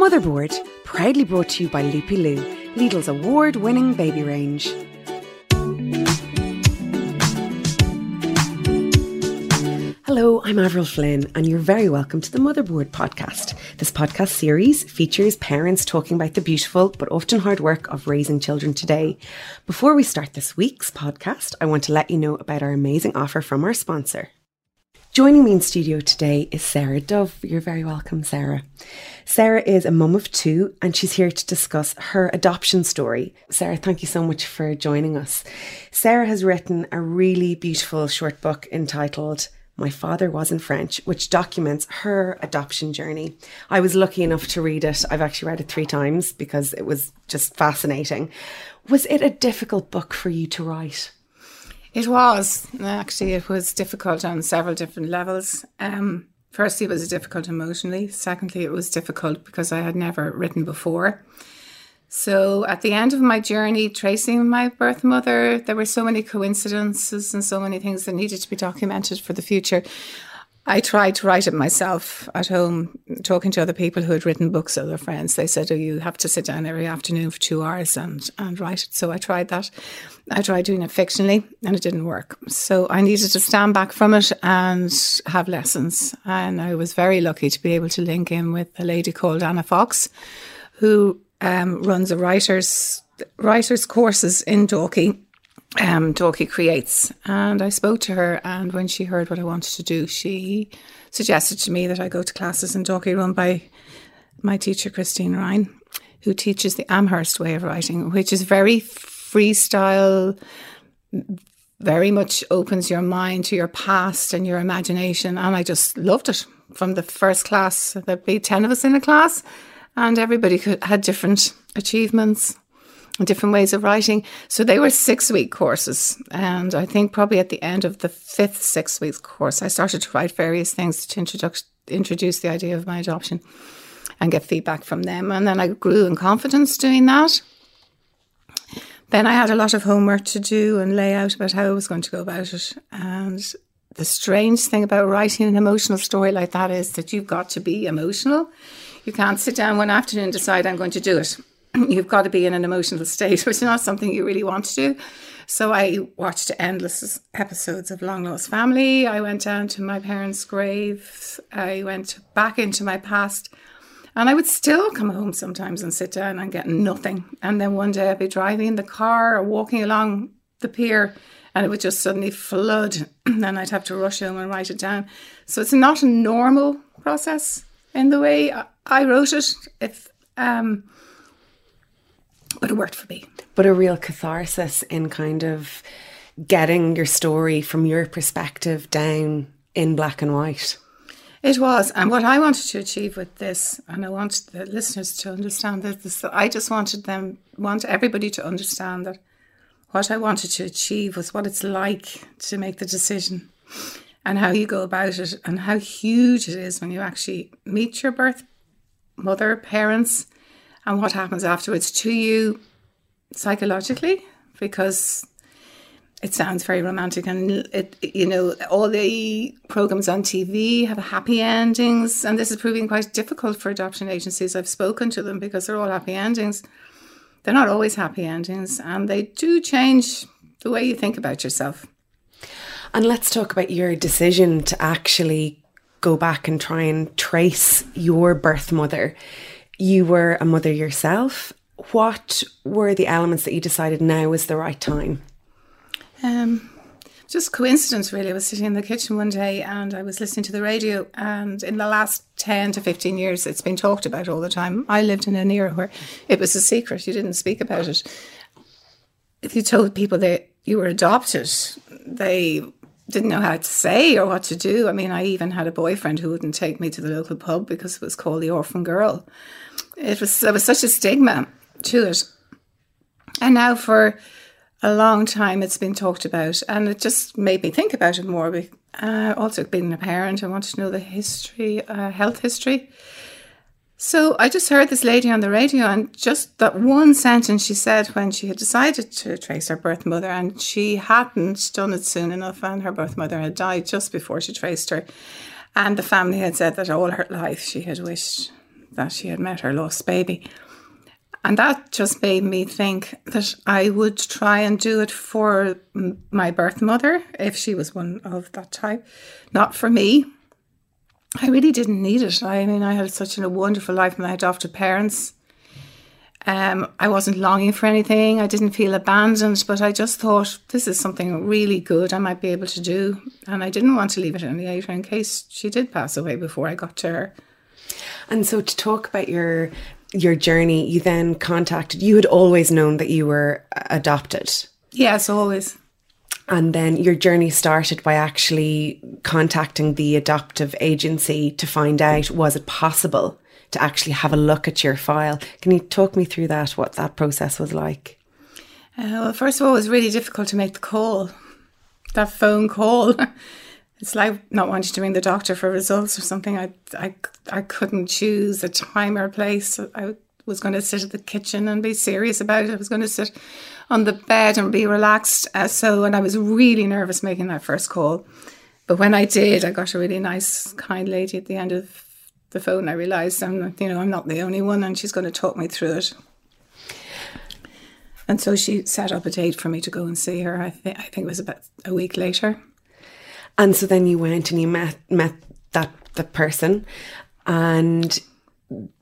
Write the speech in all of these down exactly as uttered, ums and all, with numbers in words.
Motherboard, proudly brought to you by Loopy Lou, Lidl's award-winning baby range. Hello, I'm Avril Flynn, and you're very welcome to the Motherboard podcast. This podcast series features parents talking about the beautiful but often hard work of raising children today. Before we start this week's podcast, I want to let you know about our amazing offer from our sponsor. Joining me in studio today is Sarah Dove. You're very welcome, Sarah. Sarah is a mum of two, and she's here to discuss her adoption story. Sarah, thank you so much for joining us. Sarah has written a really beautiful short book entitled My Father Wasn't French, which documents her adoption journey. I was lucky enough to read it. I've actually read it three times because it was just fascinating. Was it a difficult book for you to write? It was. Actually, it was difficult on several different levels. Um, firstly, it was difficult emotionally. Secondly, it was difficult because I had never written before. So at the end of my journey, tracing my birth mother, there were so many coincidences and so many things that needed to be documented for the future. I tried to write it myself at home, talking to other people who had written books, other friends. They said, oh, you have to sit down every afternoon for two hours and, and write it. So I tried that. I tried doing it fictionally and it didn't work. So I needed to stand back from it and have lessons. And I was very lucky to be able to link in with a lady called Anna Fox, who Um, runs a writer's writer's courses in Dorking. Um, Doki Creates. And I spoke to her, and when she heard what I wanted to do, she suggested to me that I go to classes in Doki run by my teacher, Christine Ryan, who teaches the Amherst way of writing, which is very freestyle, very much opens your mind to your past and your imagination. And I just loved it from the first class. There'd be ten of us in a class, and everybody could, had different achievements and different ways of writing. So they were six-week courses. And I think probably at the end of the fifth, six-week course, I started to write various things to introduce, introduce the idea of my adoption and get feedback from them. And then I grew in confidence doing that. Then I had a lot of homework to do and lay out about how I was going to go about it. And the strange thing about writing an emotional story like that is that you've got to be emotional. You can't sit down one afternoon and decide I'm going to do it. You've got to be in an emotional state, which is not something you really want to do. So I watched endless episodes of Long Lost Family. I went down to my parents' graves. I went back into my past. And I would still come home sometimes and sit down and get nothing. And then one day I'd be driving in the car or walking along the pier, and it would just suddenly flood. And then I'd have to rush home and write it down. So it's not a normal process in the way I wrote it, if, um, but it worked for me. But a real catharsis in kind of getting your story from your perspective down in black and white. It was. And what I wanted to achieve with this, and I want the listeners to understand that this, I just wanted them, want everybody to understand that what I wanted to achieve was what it's like to make the decision and how you go about it and how huge it is when you actually meet your birth mother, parents, and what happens afterwards to you psychologically, because it sounds very romantic and, it, you know, all the programmes on T V have happy endings, and this is proving quite difficult for adoption agencies. I've spoken to them because they're all happy endings. They're not always happy endings, and they do change the way you think about yourself. And let's talk about your decision to actually go back and try and trace your birth mother. You were a mother yourself. What were the elements that you decided now was the right time? Um, just coincidence, really. I was sitting in the kitchen one day and I was listening to the radio, and in the last ten to fifteen years, it's been talked about all the time. I lived in an era where it was a secret. You didn't speak about it. If you told people that you were adopted, they didn't know how to say or what to do. I mean, I even had a boyfriend who wouldn't take me to the local pub because it was called the Orphan Girl. It was, there was such a stigma to it. And now for a long time it's been talked about, and it just made me think about it more. Uh, also being a parent, I wanted to know the history, uh, health history. So I just heard this lady on the radio, and just that one sentence she said when she had decided to trace her birth mother, and she hadn't done it soon enough, and her birth mother had died just before she traced her. And the family had said that all her life she had wished that she had met her lost baby. And that just made me think that I would try and do it for my birth mother, if she was one of that type, not for me. I really didn't need it. I mean, I had such a wonderful life with my adopted parents. Um, I wasn't longing for anything. I didn't feel abandoned, but I just thought this is something really good I might be able to do. And I didn't want to leave it any later in case she did pass away before I got to her. And so to talk about your... your journey, you then contacted, you had always known that you were adopted. Yes, always. And then your journey started by actually contacting the adoptive agency to find out, was it possible to actually have a look at your file? Can you talk me through that, what that process was like? Uh, well, first of all, it was really difficult to make the call, that phone call. It's like not wanting to ring the doctor for results or something. I, I, I couldn't choose a time or place. I was going to sit at the kitchen and be serious about it. I was going to sit on the bed and be relaxed. Uh, so, and I was really nervous making that first call. But when I did, I got a really nice, kind lady at the end of the phone. I realised, I'm, you know, I'm not the only one, and she's going to talk me through it. And so she set up a date for me to go and see her. I, th- I think it was about a week later. And so then you went and you met met that the person, and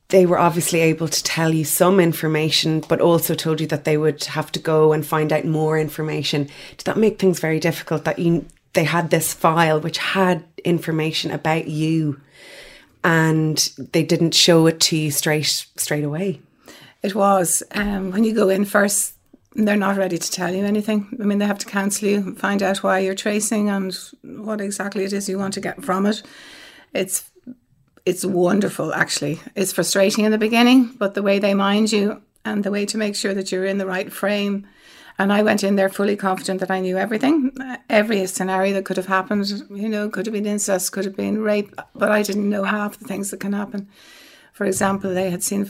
they were obviously able to tell you some information, but also told you that they would have to go and find out more information. Did that make things very difficult that you they had this file which had information about you, and they didn't show it to you straight straight away? It was um, when you go in first. They're not ready to tell you anything. I mean, they have to counsel you, find out why you're tracing and what exactly it is you want to get from it. It's it's wonderful, actually. It's frustrating in the beginning, but the way they mind you and the way to make sure that you're in the right frame. And I went in there fully confident that I knew everything, every scenario that could have happened, you know, could have been incest, could have been rape, but I didn't know half the things that can happen. For example, they had seen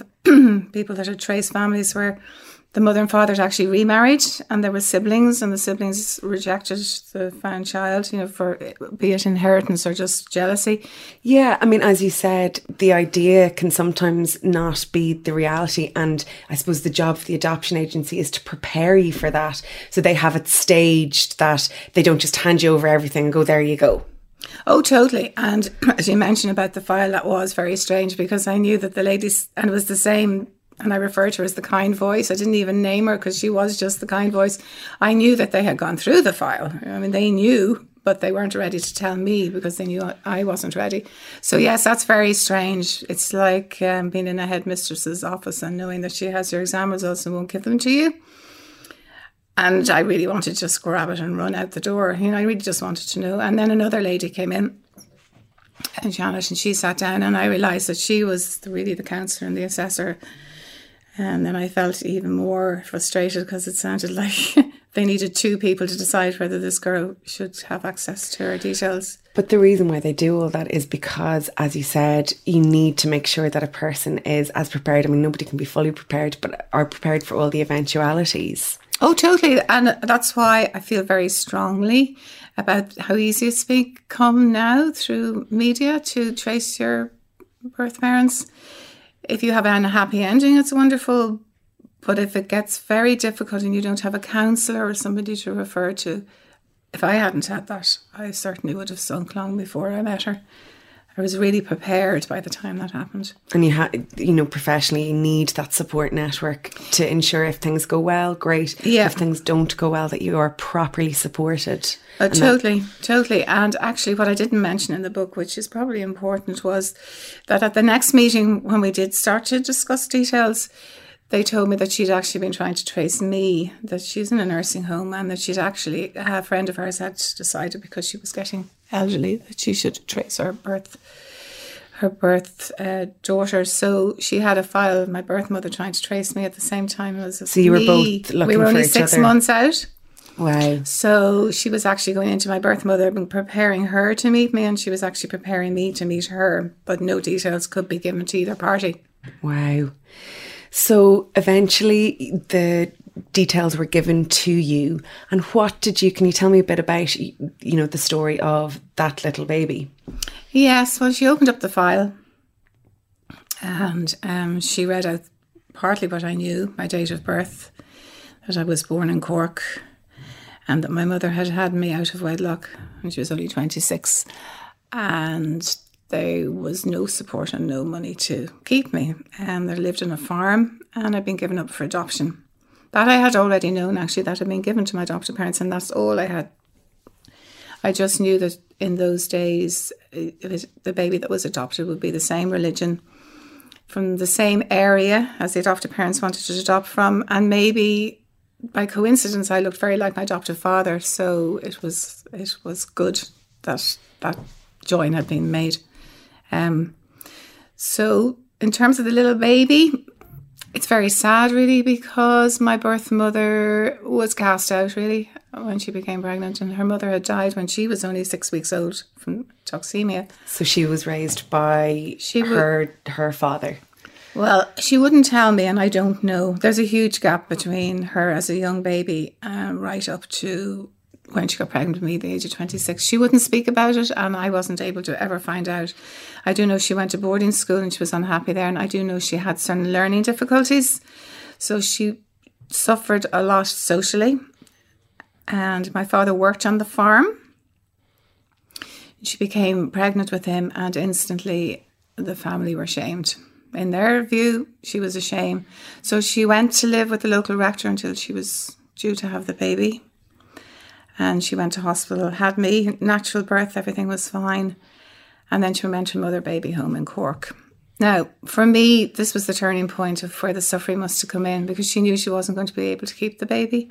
people that had traced families where the mother and father had actually remarried and there were siblings, and the siblings rejected the found child, you know, for be it inheritance or just jealousy. Yeah, I mean, as you said, the idea can sometimes not be the reality. And I suppose the job of the adoption agency is to prepare you for that. So they have it staged that they don't just hand you over everything and go, there you go. Oh, totally. And as you mentioned about the file, that was very strange because I knew that the ladies, and it was the same. And I referred to her as the kind voice. I didn't even name her because she was just the kind voice. I knew that they had gone through the file. I mean, they knew, but they weren't ready to tell me because they knew I wasn't ready. So, yes, that's very strange. It's like um, being in a headmistress's office and knowing that she has your exam results and won't give them to you. And I really wanted to just grab it and run out the door. You know, I really just wanted to know. And then another lady came in, and Janet, and she sat down, and I realised that she was really the counsellor and the assessor. And then I felt even more frustrated because it sounded like they needed two people to decide whether this girl should have access to her details. But the reason why they do all that is because, as you said, you need to make sure that a person is as prepared. I mean, nobody can be fully prepared, but are prepared for all the eventualities. Oh, totally. And that's why I feel very strongly about how easy it's become now through media to trace your birth parents. If you have an unhappy ending, it's wonderful. But if it gets very difficult and you don't have a counsellor or somebody to refer to, if I hadn't had that, I certainly would have sunk long before I met her. I was really prepared by the time that happened. And you ha- you know, professionally, you need that support network to ensure if things go well, great. Yeah. If things don't go well, that you are properly supported. Uh, totally, that- totally. And actually what I didn't mention in the book, which is probably important, was that at the next meeting when we did start to discuss details, they told me that she'd actually been trying to trace me, that she's in a nursing home, and that she'd actually, a friend of hers had decided because she was getting elderly that she should trace her birth, her birth uh, daughter. So she had a file of my birth mother trying to trace me at the same time as me. So you were both looking for each other. We were only six months out. Wow. So she was actually going into my birth mother and preparing her to meet me, and she was actually preparing me to meet her, but no details could be given to either party. Wow. So eventually the details were given to you. And what did you, can you tell me a bit about, you know, the story of that little baby? Yes, well, she opened up the file and um, she read out partly what I knew, my date of birth, that I was born in Cork, and that my mother had had me out of wedlock when she was only twenty-six, and there was no support and no money to keep me. And I lived on a farm, and I'd been given up for adoption. That I had already known, actually, that had been given to my adopted parents, and that's all I had. I just knew that in those days, it was, the baby that was adopted would be the same religion, from the same area as the adopted parents wanted to adopt from, and maybe by coincidence, I looked very like my adoptive father, so it was it was good that that join had been made. Um, so in terms of the little baby, it's very sad, really, because my birth mother was cast out, really, when she became pregnant, and her mother had died when she was only six weeks old from toxemia. So she was raised by she her would, her father. Well, she wouldn't tell me, and I don't know. There's a huge gap between her as a young baby and right up to when she got pregnant with me at the age of twenty-six. She wouldn't speak about it, and I wasn't able to ever find out. I do know she went to boarding school and she was unhappy there, and I do know she had certain learning difficulties. So she suffered a lot socially. And my father worked on the farm. She became pregnant with him, and instantly the family were shamed. In their view, she was a shame. So she went to live with the local rector until she was due to have the baby. And she went to hospital, had me, natural birth, everything was fine. And then she went to mother baby home in Cork. Now, for me, this was the turning point of where the suffering must have come in, because she knew she wasn't going to be able to keep the baby.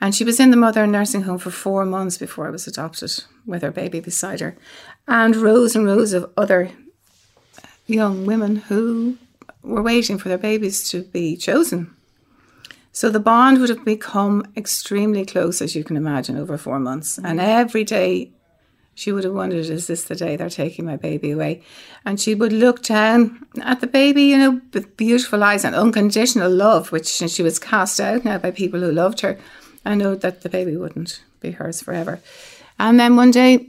And she was in the mother nursing home for four months before I was adopted, with her baby beside her. And rows and rows of other young women who were waiting for their babies to be chosen. So the bond would have become extremely close, as you can imagine, over four months. And every day she would have wondered, is this the day they're taking my baby away? And she would look down at the baby, you know, with beautiful eyes and unconditional love, which she was cast out now by people who loved her. I know that the baby wouldn't be hers forever. And then one day,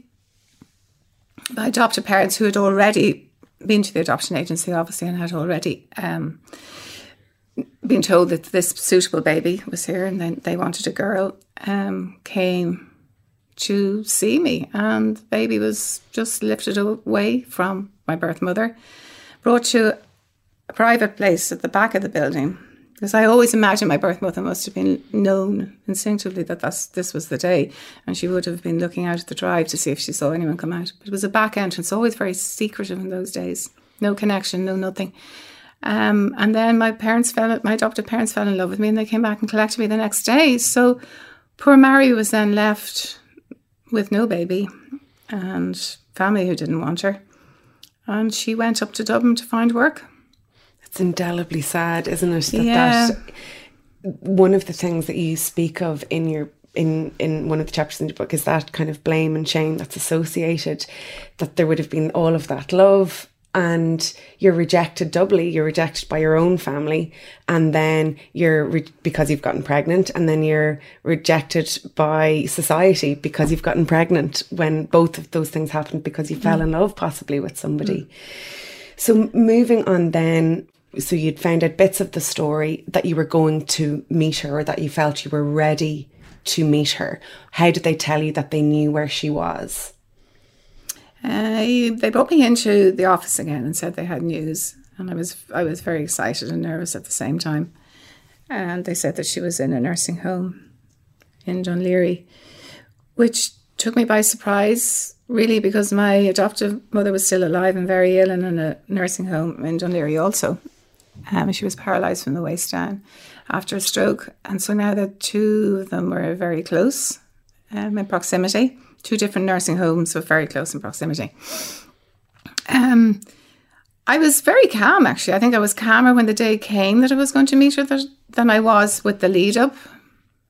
my adopted parents, who had already been to the adoption agency, obviously, and had already... Um, been told that this suitable baby was here and then they wanted a girl, um, came to see me, and the baby was just lifted away from my birth mother, brought to a private place at the back of the building, because I always imagined my birth mother must have been known instinctively that that's, this was the day, and she would have been looking out at the drive to see if she saw anyone come out. But it was a back entrance, always very secretive in those days, no connection, no nothing. Um, and then my parents fell, my adopted parents fell in love with me, and they came back and collected me the next day. So poor Mary was then left with no baby and family who didn't want her. And she went up to Dublin to find work. It's indelibly sad, isn't it? That, yeah. that one of the things that you speak of in your in in one of the chapters in your book is that kind of blame and shame that's associated, that there would have been all of that love. And you're rejected doubly. You're rejected by your own family, and then you're re- because you've gotten pregnant, and then you're rejected by society because you've gotten pregnant, when both of those things happened because you mm. fell in love possibly with somebody. Mm. So moving on then, so you'd found out bits of the story that you were going to meet her, or that you felt you were ready to meet her. How did they tell you that they knew where she was? Uh, they brought me into the office again and said they had news, and I was I was very excited and nervous at the same time. And they said that she was in a nursing home in Dún Laoghaire, which took me by surprise, really, because my adoptive mother was still alive and very ill and in a nursing home in Dún Laoghaire also. Um, she was paralysed from the waist down after a stroke, and so now the two of them were very close um, in proximity. Two different nursing homes were very close in proximity. Um, I was very calm, actually. I think I was calmer when the day came that I was going to meet her than I was with the lead up,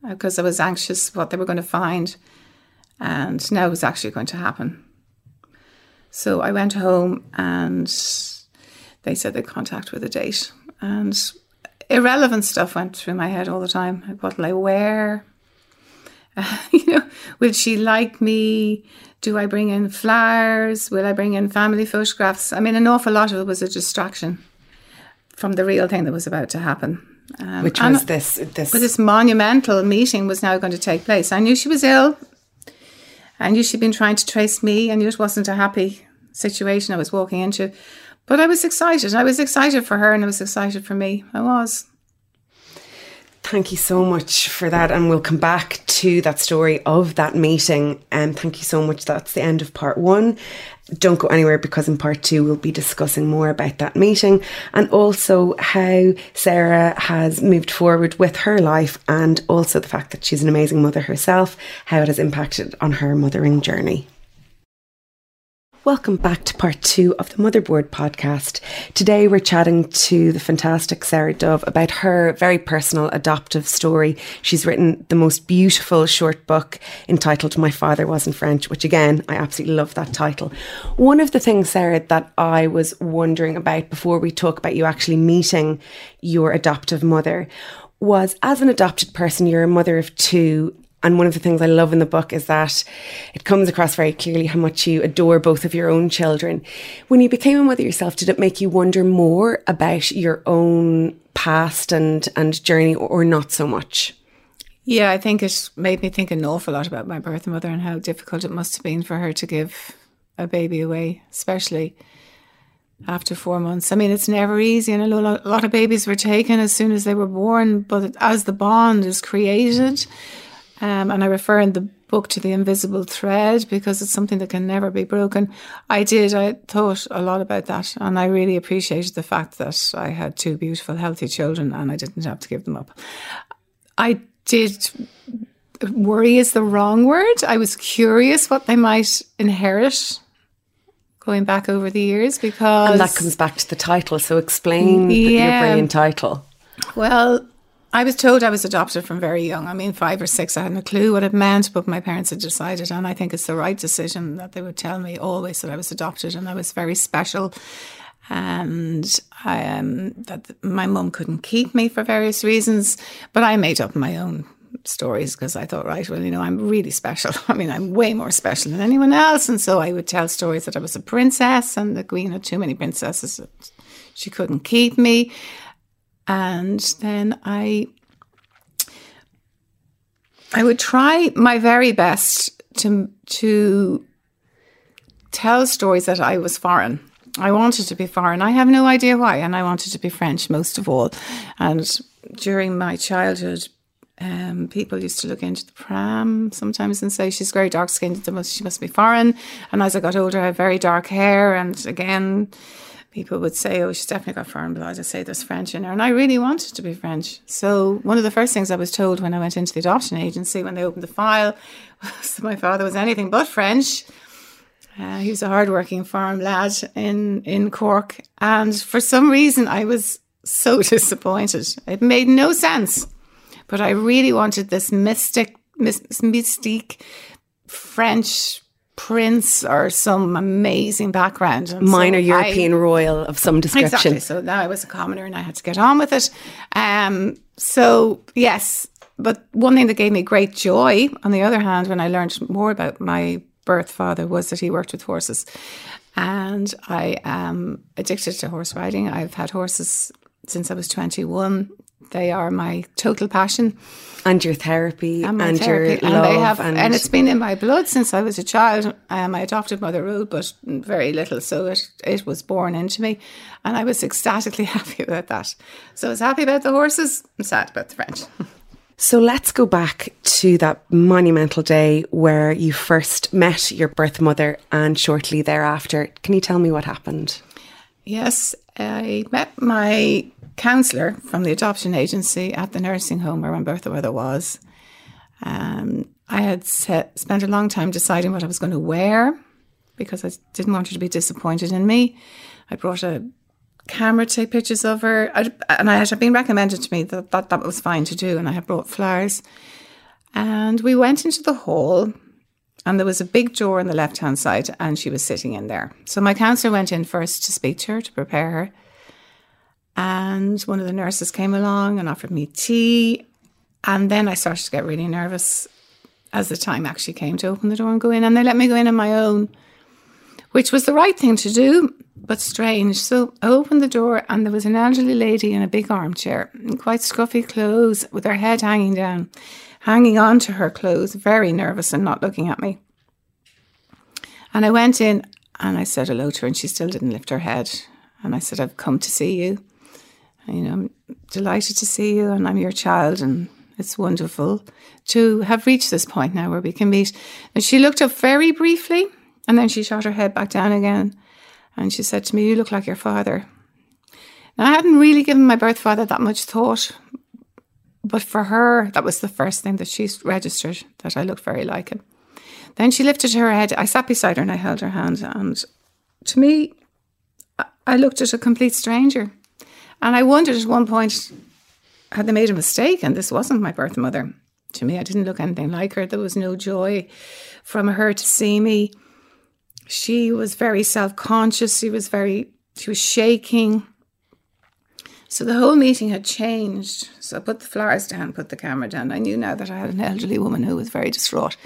because I was anxious what they were going to find. And now it was actually going to happen. So I went home, and they said they'd contact with a date. And irrelevant stuff went through my head all the time. Like, what'll I wear? You know, will she like me? Do I bring in flowers? Will I bring in family photographs? I mean, an awful lot of it was a distraction. from the real thing that was about to happen. Um, Which was this, this... But this monumental meeting was now going to take place. I knew she was ill. I knew she'd been trying to trace me. I knew it wasn't a happy situation I was walking into. But I was excited. I was excited for her and I was excited for me. I was. Thank you so much for that. And we'll come back to that story of that meeting. And um, thank you so much. That's the end of part one. Don't go anywhere, because in part two we'll be discussing more about that meeting and also how Sarah has moved forward with her life, and also the fact that she's an amazing mother herself, how it has impacted on her mothering journey. Welcome back to part two of the Motherboard podcast. Today we're chatting to the fantastic Sarah Dove about her very personal adoptive story. She's written the most beautiful short book entitled My Father Wasn't French, which again, I absolutely love that title. One of the things, Sarah, that I was wondering about before we talk about you actually meeting your adoptive mother was, as an adopted person, you're a mother of two. And one of the things I love in the book is that it comes across very clearly how much you adore both of your own children. When you became a mother yourself, did it make you wonder more about your own past and, and journey, or not so much? Yeah, I think it made me think an awful lot about my birth mother and how difficult it must have been for her to give a baby away, especially after four months. I mean, it's never easy, and a lot of babies were taken as soon as they were born, but as the bond is created... Um, and I refer in the book to the invisible thread, because it's something that can never be broken. I did, I thought a lot about that, and I really appreciated the fact that I had two beautiful, healthy children and I didn't have to give them up. I did, worry is the wrong word. I was curious what they might inherit, going back over the years, because... And that comes back to the title, so explain yeah, the, your brilliant title. Well... I was told I was adopted from very young. I mean, five or six, I hadn't a clue what it meant, but my parents had decided, and I think it's the right decision, that they would tell me always that I was adopted and I was very special, and I, um, that my mum couldn't keep me for various reasons, but I made up my own stories because I thought, right, well, you know, I'm really special. I mean, I'm way more special than anyone else, and so I would tell stories that I was a princess and the queen had too many princesses, that she couldn't keep me. And then I I would try my very best to to tell stories that I was foreign. I wanted to be foreign. I have no idea why. And I wanted to be French most of all. And during my childhood, um, people used to look into the pram sometimes and say, she's very dark-skinned, she must be foreign. And as I got older, I had very dark hair. And again... people would say, oh, she's definitely got foreign blood. I'd say there's French in her. And I really wanted to be French. So one of the first things I was told when I went into the adoption agency, when they opened the file, was that my father was anything but French. Uh, he was a hardworking farm lad in, in Cork. And for some reason, I was so disappointed. It made no sense. But I really wanted this mystic, mis- mystique French prince or some amazing background. And minor so European I, royal of some description. Exactly. So now I was a commoner and I had to get on with it. Um, so yes, but one thing that gave me great joy, on the other hand, when I learned more about my birth father, was that he worked with horses. And I am addicted to horse riding. I've had horses since I was twenty-one. They are my total passion. And your therapy. And, and therapy. your and love. They have, and, and it's been in my blood since I was a child. Um, my adopted mother ruled, but very little. So it, it was born into me. And I was ecstatically happy about that. So I was happy about the horses and sad about the French. So let's go back to that monumental day where you first met your birth mother, and shortly thereafter. Can you tell me what happened? Yes, I met my counsellor from the adoption agency at the nursing home where my birth mother was. Um, I had set, spent a long time deciding what I was going to wear, because I didn't want her to be disappointed in me. I brought a camera to take pictures of her, I, and I had been recommended to me that, that that was fine to do, and I had brought flowers. And we went into the hall, and there was a big door on the left-hand side, and she was sitting in there. So my counsellor went in first to speak to her, to prepare her. And one of the nurses came along and offered me tea. And then I started to get really nervous as the time actually came to open the door and go in. And they let me go in on my own. which was the right thing to do, but strange. So I opened the door and there was an elderly lady in a big armchair, in quite scruffy clothes, with her head hanging down, hanging on to her clothes, very nervous and not looking at me. And I went in and I said hello to her and she still didn't lift her head. And I said, I've come to see you. And, you know, I'm delighted to see you and I'm your child and it's wonderful to have reached this point now where we can meet. And she looked up very briefly and then she shot her head back down again. And she said to me, you look like your father. Now, I hadn't really given my birth father that much thought. But for her, that was the first thing that she registered, that I looked very like him. Then she lifted her head. I sat beside her and I held her hand. And to me, I looked at a complete stranger. And I wondered at one point, had they made a mistake? And this wasn't my birth mother. To me, I didn't look anything like her. There was no joy from her to see me. She was very self-conscious. She was very, she was shaking. So the whole meeting had changed. So I put the flowers down, put the camera down. I knew now that I had an elderly woman who was very distraught,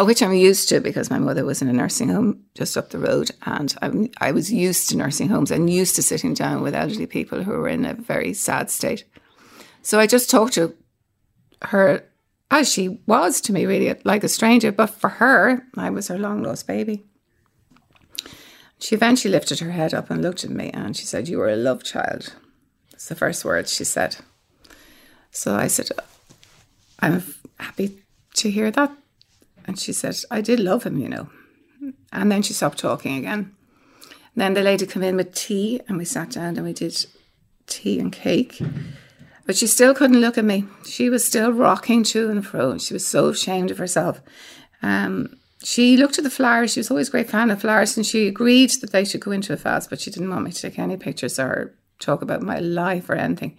which I'm used to because my mother was in a nursing home just up the road and I'm, I was used to nursing homes and used to sitting down with elderly people who were in a very sad state. So I just talked to her as she was to me, really, like a stranger. But for her, I was her long-lost baby. She eventually lifted her head up and looked at me and she said, you were a love child. That's the first words she said. So I said, I'm happy to hear that. And she said, I did love him, you know. And then she stopped talking again. And then the lady came in with tea and we sat down and we did tea and cake. But she still couldn't look at me. She was still rocking to and fro. And she was so ashamed of herself. Um, she looked at the flowers. She was always a great fan of flowers. And she agreed that they should go into a vase. But she didn't want me to take any pictures or talk about my life or anything.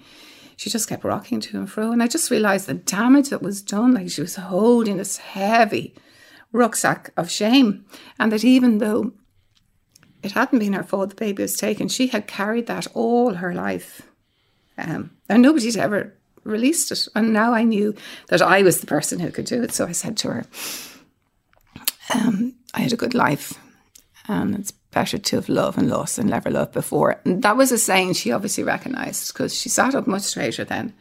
She just kept rocking to and fro. And I just realised the damage that was done. Like she was holding this heavy rucksack of shame. And that even though it hadn't been her fault the baby was taken, she had carried that all her life. Um, and nobody's ever released it. And now I knew that I was the person who could do it. So I said to her, um, I had a good life. And it's better to have loved and lost than never loved before. And that was a saying she obviously recognised because she sat up much straighter then.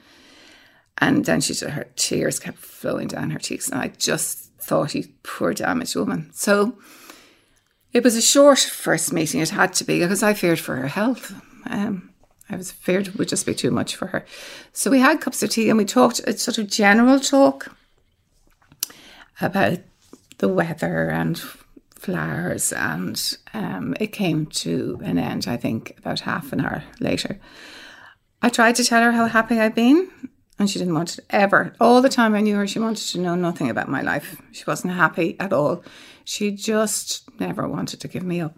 And then she her tears kept flowing down her cheeks. And I just thought, you poor damaged woman. So it was a short first meeting. It had to be because I feared for her health. Um, I was feared it would just be too much for her. So we had cups of tea and we talked a sort of general talk about the weather and flowers, and um, it came to an end, I think, about half an hour later. I tried to tell her how happy I'd been, and she didn't want it ever. All the time I knew her, she wanted to know nothing about my life. She wasn't happy at all. She just never wanted to give me up.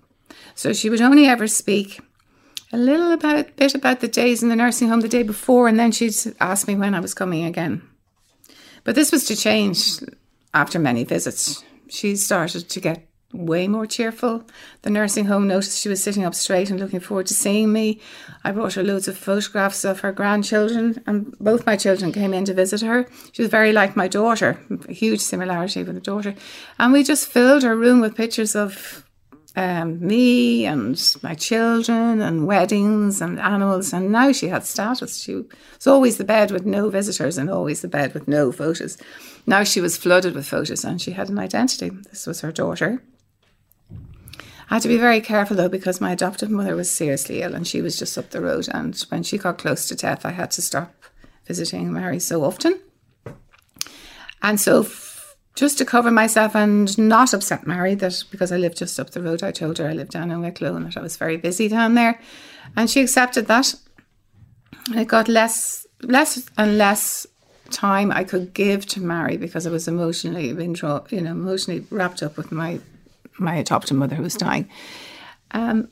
So she would only ever speak a little about, bit about the days in the nursing home the day before, and then she'd ask me when I was coming again. But this was to change after many visits. She started to get way more cheerful. The nursing home noticed she was sitting up straight and looking forward to seeing me. I brought her loads of photographs of her grandchildren and both my children came in to visit her. She was very like my daughter, a huge similarity with the daughter. And we just filled her room with pictures of um, me and my children and weddings and animals. And now she had status. She was always the bed with no visitors and always the bed with no photos. Now she was flooded with photos and she had an identity. This was her daughter. I had to be very careful, though, because my adoptive mother was seriously ill and she was just up the road. And when she got close to death, I had to stop visiting Mary so often. And so f- just to cover myself and not upset Mary, that because I lived just up the road, I told her I lived down in Wicklow and that I was very busy down there. And she accepted that. And it got less, less and less time I could give to Mary because I was emotionally, you know, emotionally wrapped up with my my adopted mother who was dying. Um,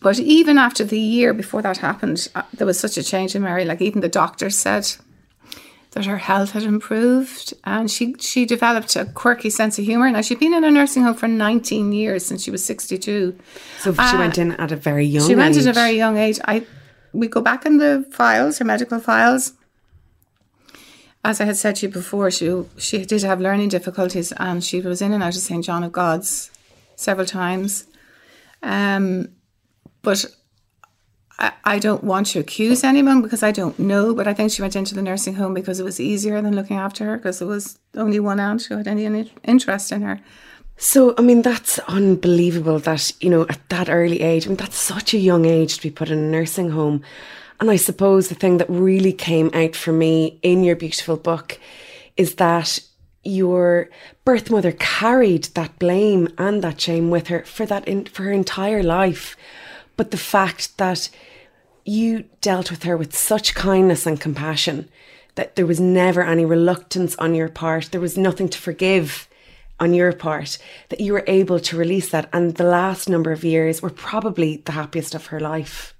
but even after the year before that happened, uh, there was such a change in Mary. Like even the doctor said that her health had improved and she, she developed a quirky sense of humour. Now, she'd been in a nursing home for nineteen years since she was sixty-two. So she uh, went in at a very young age. She went age. in at a very young age. I We go back in the files, her medical files. As I had said to you before, she, she did have learning difficulties and she was in and out of Saint John of God's several times. Um, but I, I don't want to accuse anyone because I don't know, but I think she went into the nursing home because it was easier than looking after her because there was only one aunt who had any interest in her. So, I mean, that's unbelievable that, you know, at that early age, I mean, that's such a young age to be put in a nursing home. And I suppose the thing that really came out for me in your beautiful book is that your birth mother carried that blame and that shame with her for that in, for her entire life. But the fact that you dealt with her with such kindness and compassion, that there was never any reluctance on your part, there was nothing to forgive on your part, that you were able to release that. And the last number of years were probably the happiest of her life.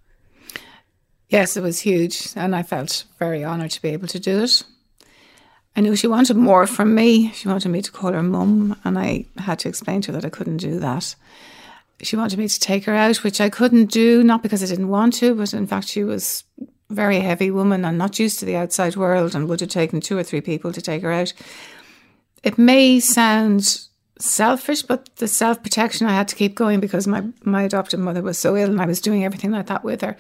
Yes, it was huge. And I felt very honoured to be able to do it. I knew she wanted more from me. She wanted me to call her mum, and I had to explain to her that I couldn't do that. She wanted me to take her out, which I couldn't do, not because I didn't want to, but in fact she was a very heavy woman and not used to the outside world and would have taken two or three people to take her out. It may sound selfish, but the self-protection, I had to keep going because my, my adopted mother was so ill and I was doing everything like that with her.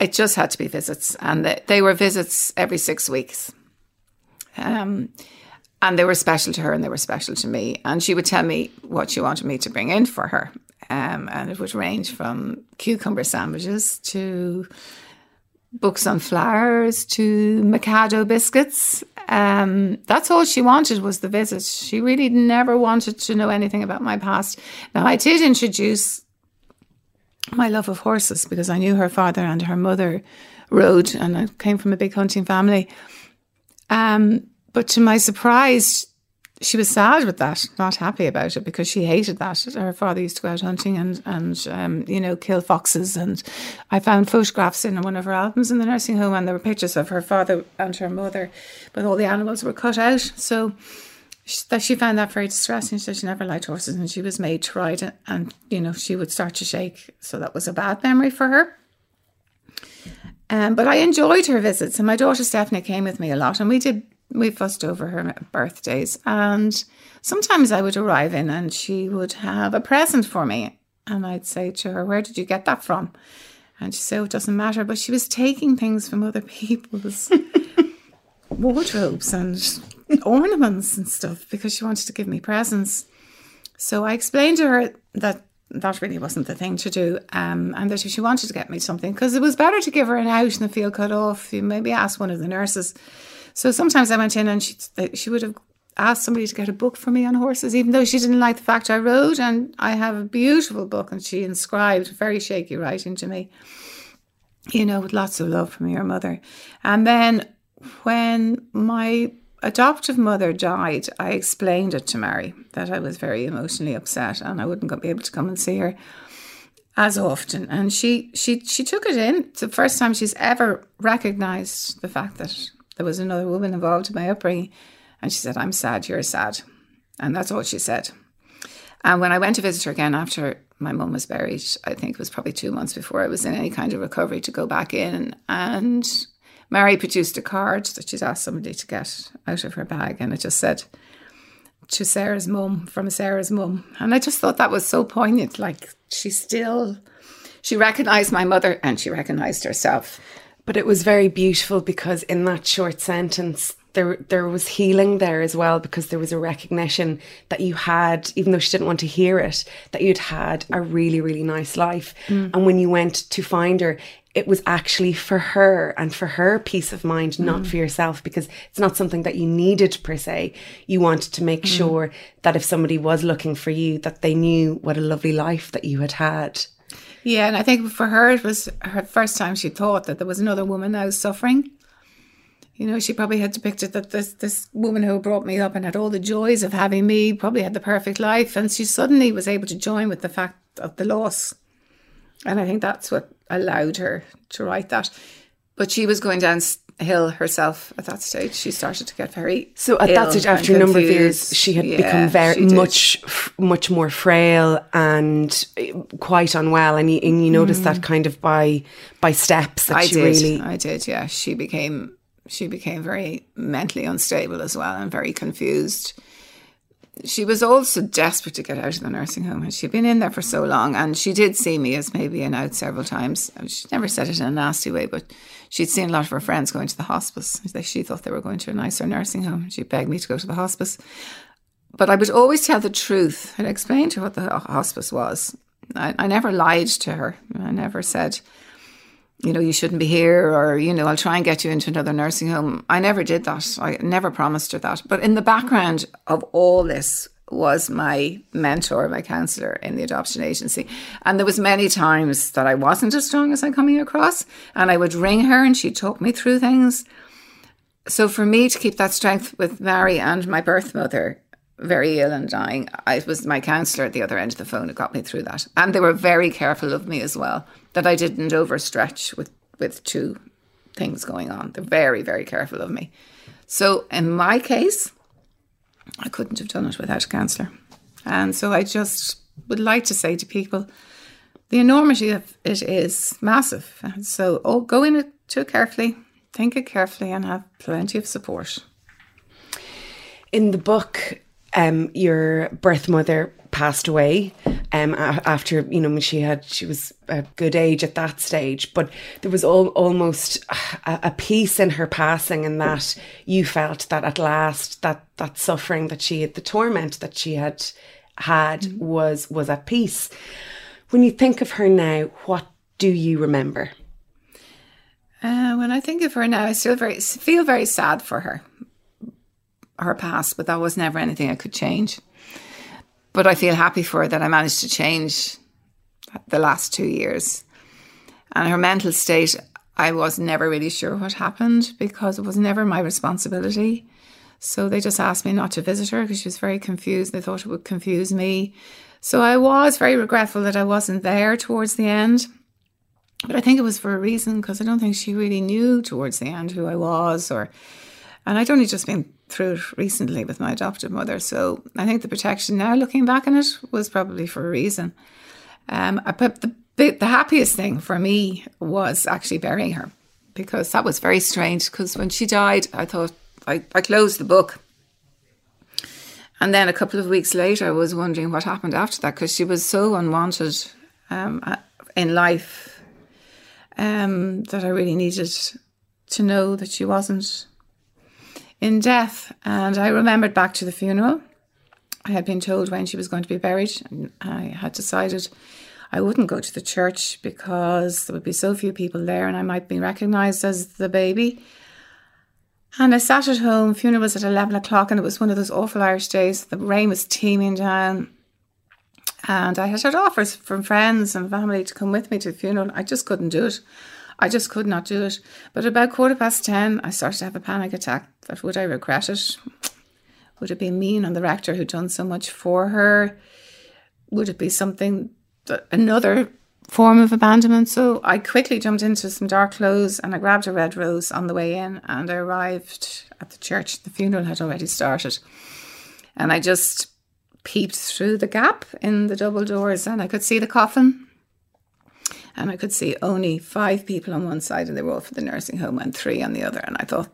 It just had to be visits, and they, they were visits every six weeks. Um, and they were special to her and they were special to me, and she would tell me what she wanted me to bring in for her, um, and it would range from cucumber sandwiches to books on flowers to Mikado biscuits. Um, that's all she wanted was the visits. She really never wanted to know anything about my past. Now, I did introduce my love of horses because I knew her father and her mother rode, and I came from a big hunting family. Um, but to my surprise, she was sad with that, not happy about it, because she hated that. Her father used to go out hunting and, and um, you know, kill foxes. And I found photographs in one of her albums in the nursing home, and there were pictures of her father and her mother, but all the animals were cut out. So she, that she found that very distressing. She said she never liked horses, and she was made to ride it, and, you know, she would start to shake. So that was a bad memory for her. Um, but I enjoyed her visits, and my daughter Stephanie came with me a lot, and we did, we fussed over her birthdays, and sometimes I would arrive in and she would have a present for me, and I'd say to her, where did you get that from? And she'd say, oh, it doesn't matter, but she was taking things from other people's wardrobes and ornaments and stuff because she wanted to give me presents. So I explained to her that that really wasn't the thing to do, um, and that if she wanted to get me something, because it was better to give her an out in the field cut off, you maybe ask one of the nurses. So sometimes I went in and she she would have asked somebody to get a book for me on horses, even though she didn't like the fact I rode, and I have a beautiful book, and she inscribed very shaky writing to me, you know, with lots of love from your mother. And then when my adoptive mother died, I explained it to Mary that I was very emotionally upset and I wouldn't be able to come and see her as often, and she she she took it in. It's the first time she's ever recognised the fact that there was another woman involved in my upbringing, and she said, I'm sad, you're sad, and that's all she said. And when I went to visit her again after my mum was buried, I think it was probably two months before I was in any kind of recovery to go back in, and Mary produced a card that she'd asked somebody to get out of her bag, and it just said, to Sarah's mum, from Sarah's mum. And I just thought that was so poignant. Like, she still, she recognised my mother and she recognised herself. But it was very beautiful because in that short sentence, there there was healing there as well, because there was a recognition that you had, even though she didn't want to hear it, that you'd had a really, really nice life. Mm. And when you went to find her, it was actually for her and for her peace of mind, mm. not for yourself, because it's not something that you needed per se. You wanted to make mm. sure that if somebody was looking for you, that they knew what a lovely life that you had had. Yeah, and I think for her, it was her first time she thought that there was another woman now suffering. You know, she probably had depicted that this this woman who brought me up and had all the joys of having me probably had the perfect life. And she suddenly was able to join with the fact of the loss. And I think that's what allowed her to write that. But she was going downhill herself at that stage. She started to get very So at ill that stage, after a number of years, she had yeah, become very much, much more frail and quite unwell. And you, and you noticed mm. that kind of by by steps that I she did. really... I did, yeah. She became... She became very mentally unstable as well and very confused. She was also desperate to get out of the nursing home. She'd been in there for so long, and she did see me as maybe an out several times. She never said it in a nasty way, but she'd seen a lot of her friends going to the hospice. She thought they were going to a nicer nursing home. She begged me to go to the hospice. But I would always tell the truth. I'd explain to her what the hospice was. I, I never lied to her. I never said, you know, you shouldn't be here, or, you know, I'll try and get you into another nursing home. I never did that. I never promised her that. But in the background of all this was my mentor, my counsellor in the adoption agency. And there was many times that I wasn't as strong as I'm coming across, and I would ring her and she'd talk me through things. So for me to keep that strength with Mary and my birth mother, very ill and dying, it was my counsellor at the other end of the phone who got me through that. And they were very careful of me as well, that I didn't overstretch with, with two things going on. They're very, very careful of me. So in my case, I couldn't have done it without a counsellor. And so I just would like to say to people, the enormity of it is massive. And so oh, go in it too carefully, think it carefully, and have plenty of support. In the book, Um, your birth mother passed away um, after, you know, she had, she was a good age at that stage, but there was all, almost a, a peace in her passing, and that you felt that at last that, that suffering that she had, the torment that she had had mm-hmm. was, was at peace. When you think of her now, what do you remember? Uh, when I think of her now, I still very, feel very sad for her. her past, but that was never anything I could change. But I feel happy for her that I managed to change the last two years. And her mental state, I was never really sure what happened, because it was never my responsibility. So they just asked me not to visit her because she was very confused. They thought it would confuse me. So I was very regretful that I wasn't there towards the end. But I think it was for a reason, because I don't think she really knew towards the end who I was, or... And I'd only just been through it recently with my adoptive mother. So I think the protection now, looking back on it, was probably for a reason. Um, but the, the happiest thing for me was actually burying her, because that was very strange. Because when she died, I thought, I, I closed the book. And then a couple of weeks later, I was wondering what happened after that, because she was so unwanted um, in life um, that I really needed to know that she wasn't in death. And I remembered back to the funeral. I had been told when she was going to be buried, and I had decided I wouldn't go to the church because there would be so few people there and I might be recognised as the baby. And I sat at home. Funeral was at eleven o'clock, and it was one of those awful Irish days. The rain was teeming down, and I had had offers from friends and family to come with me to the funeral. I just couldn't do it. I just could not do it. But about quarter past ten, I started to have a panic attack. That would I regret it? Would it be mean on the rector who'd done so much for her? Would it be something, that, another form of abandonment? So I quickly jumped into some dark clothes and I grabbed a red rose on the way in, and I arrived at the church. The funeral had already started. And I just peeped through the gap in the double doors, and I could see the coffin. And I could see only five people on one side, and they were all for the nursing home, and three on the other. And I thought,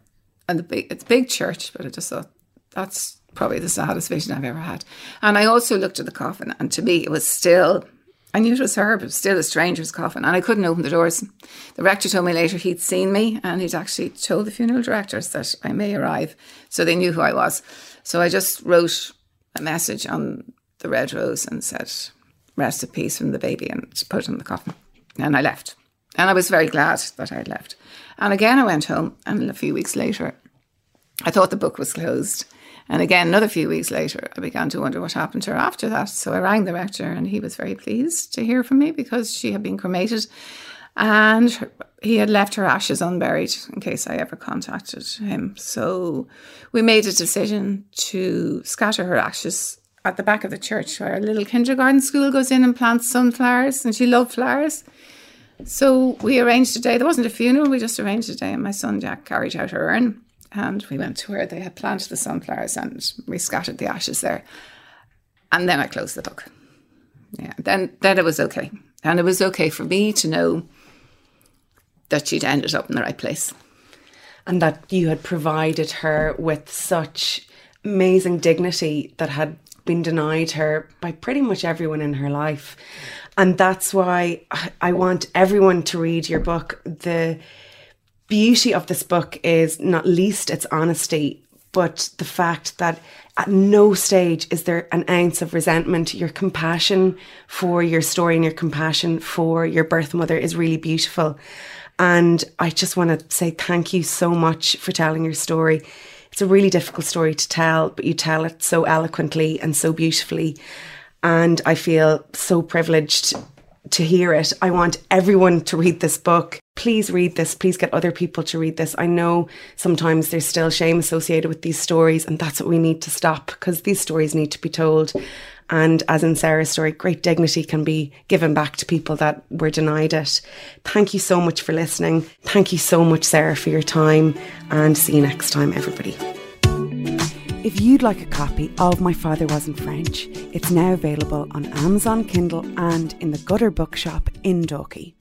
and the big, it's a big church, but I just thought, that's probably the saddest vision I've ever had. And I also looked at the coffin, and to me, it was still, I knew it was her, but it was still a stranger's coffin. And I couldn't open the doors. The rector told me later he'd seen me, and he'd actually told the funeral directors that I may arrive. So they knew who I was. So I just wrote a message on the red rose and said, rest in peace from the baby, and put it in the coffin. And I left. And I was very glad that I had left. And again, I went home. And a few weeks later, I thought the book was closed. And again, another few weeks later, I began to wonder what happened to her after that. So I rang the rector, and he was very pleased to hear from me, because she had been cremated. And he had left her ashes unburied in case I ever contacted him. So we made a decision to scatter her ashes at the back of the church, where a little kindergarten school goes in and plants sunflowers, and she loved flowers. So we arranged a day. There wasn't a funeral, we just arranged a day, and my son Jack carried out her urn, and we went to where they had planted the sunflowers, and we scattered the ashes there. And then I closed the book. Yeah, then, then it was okay. And it was okay for me to know that she'd ended up in the right place. And that you had provided her with such amazing dignity that had been denied her by pretty much everyone in her life. And that's why I want everyone to read your book. The beauty of this book is not least its honesty, but the fact that at no stage is there an ounce of resentment. Your compassion for your story and your compassion for your birth mother is really beautiful. And I just want to say thank you so much for telling your story. It's a really difficult story to tell, but you tell it so eloquently and so beautifully. And I feel so privileged to hear it. I want everyone to read this book. Please read this. Please get other people to read this. I know sometimes there's still shame associated with these stories, and that's what we need to stop, because these stories need to be told. And as in Sarah's story, great dignity can be given back to people that were denied it. Thank you so much for listening. Thank you so much, Sarah, for your time. And see you next time, everybody. If you'd like a copy of My Father Wasn't French, it's now available on Amazon Kindle and in the Gutter Bookshop in Doki.